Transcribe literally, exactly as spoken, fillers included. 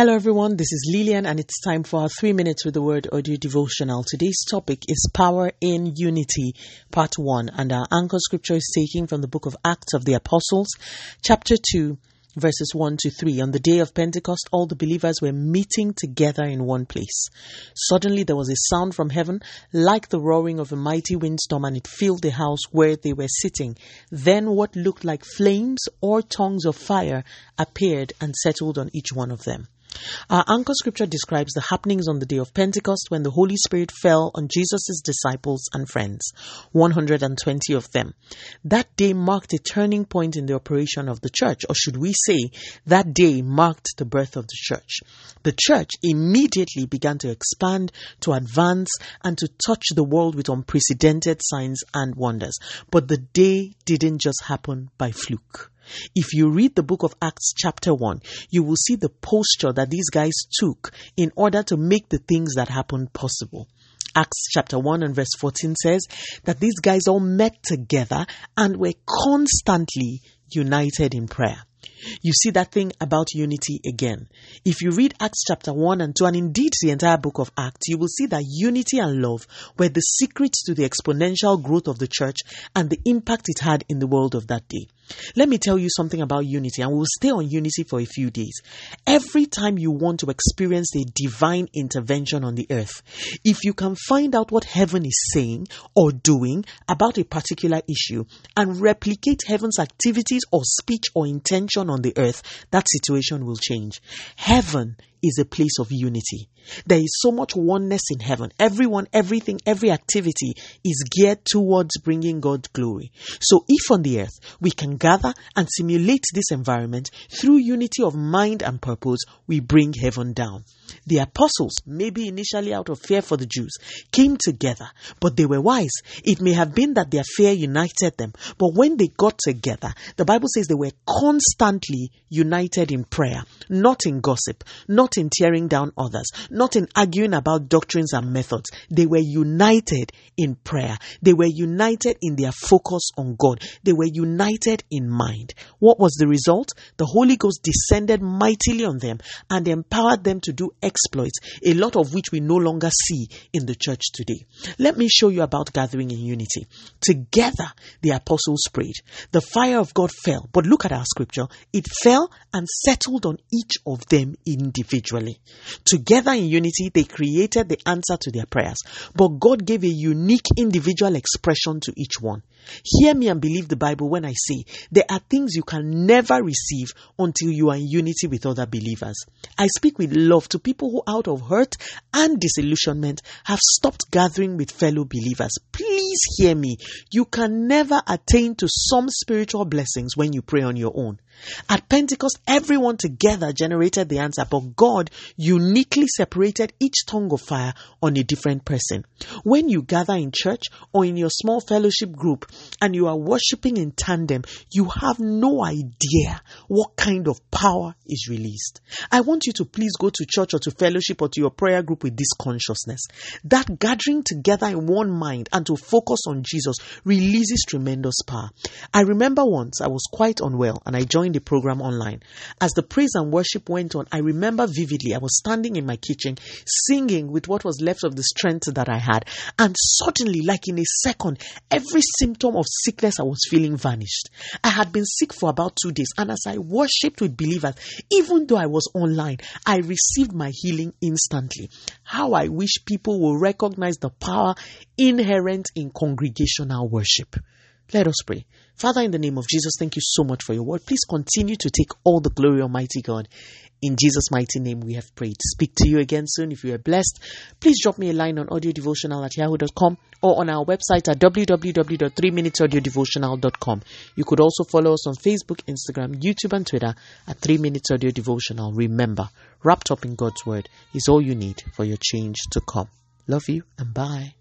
Hello everyone, this is Lillian and it's time for our three minutes with the word audio devotional. Today's topic is Power in Unity, part one, and our anchor scripture is taken from the book of Acts of the Apostles, chapter two, verses one to three. On the day of Pentecost, all the believers were meeting together in one place. Suddenly there was a sound from heaven like the roaring of a mighty windstorm, and it filled the house where they were sitting. Then what looked like flames or tongues of fire appeared and settled on each one of them. Our anchor scripture describes the happenings on the day of Pentecost when the Holy Spirit fell on Jesus' disciples and friends, one hundred twenty of them. That day marked a turning point in the operation of the church, or should we say, that day marked the birth of the church. The church immediately began to expand, to advance, and to touch the world with unprecedented signs and wonders. But the day didn't just happen by fluke. If you read the book of Acts chapter one, you will see the posture that these guys took in order to make the things that happened possible. Acts chapter one and verse fourteen says that these guys all met together and were constantly united in prayer. You see that thing about unity again. If you read Acts chapter one and two, and indeed the entire book of Acts, you will see that unity and love were the secrets to the exponential growth of the church and the impact it had in the world of that day. Let me tell you something about unity, and we'll stay on unity for a few days. Every time you want to experience a divine intervention on the earth, if you can find out what heaven is saying or doing about a particular issue and replicate heaven's activities or speech or intention on the earth, that situation will change. Heaven is a place of unity. There is so much oneness in heaven. Everyone, everything, every activity is geared towards bringing God glory. So if on the earth we can gather and simulate this environment through unity of mind and purpose, we bring heaven down. The apostles, maybe initially out of fear for the Jews, came together, but they were wise. It may have been that their fear united them, but when they got together, the Bible says they were constantly united in prayer, not in gossip, not in tearing down others, not in arguing about doctrines and methods. They were united in prayer. They were united in their focus on God. They were united in mind. What was the result? The Holy Ghost descended mightily on them and empowered them to do exploits, a lot of which we no longer see in the church today. Let me show you about gathering in unity. Together, the apostles prayed. The fire of God fell, but look at our scripture. It fell and settled on each of them individually. Together in unity, they created the answer to their prayers, but God gave a unique individual expression to each one. Hear me and believe the Bible when I say there are things you can never receive until you are in unity with other believers. I speak with love to people People who out of hurt and disillusionment have stopped gathering with fellow believers. Please hear me. You can never attain to some spiritual blessings when you pray on your own. At Pentecost, everyone together generated the answer, but God uniquely separated each tongue of fire on a different person. When you gather in church or in your small fellowship group and you are worshiping in tandem, you have no idea what kind of power is released. I want you to please go to church or to fellowship or to your prayer group with this consciousness. That gathering together in one mind and to focus on Jesus releases tremendous power. I remember once I was quite unwell and I joined the program online. As the praise and worship went on, I remember vividly I was standing in my kitchen singing with what was left of the strength that I had, and suddenly, like in a second, every symptom of sickness I was feeling vanished. I had been sick for about two days, and as I worshipped with believers, even though I was online, I received my healing instantly. How I wish people will recognize the power inherent in congregational worship. Let us pray. Father, in the name of Jesus, thank you so much for your word. Please continue to take all the glory, Almighty God. In Jesus' mighty name we have prayed. Speak to you again soon if you are blessed. Please drop me a line on audiodevotional at yahoo dot com or on our website at w w w dot three minutes audio devotional dot com. You could also follow us on Facebook, Instagram, YouTube and Twitter at three minutes audio devotional. Remember, wrapped up in God's word is all you need for your change to come. Love you and bye.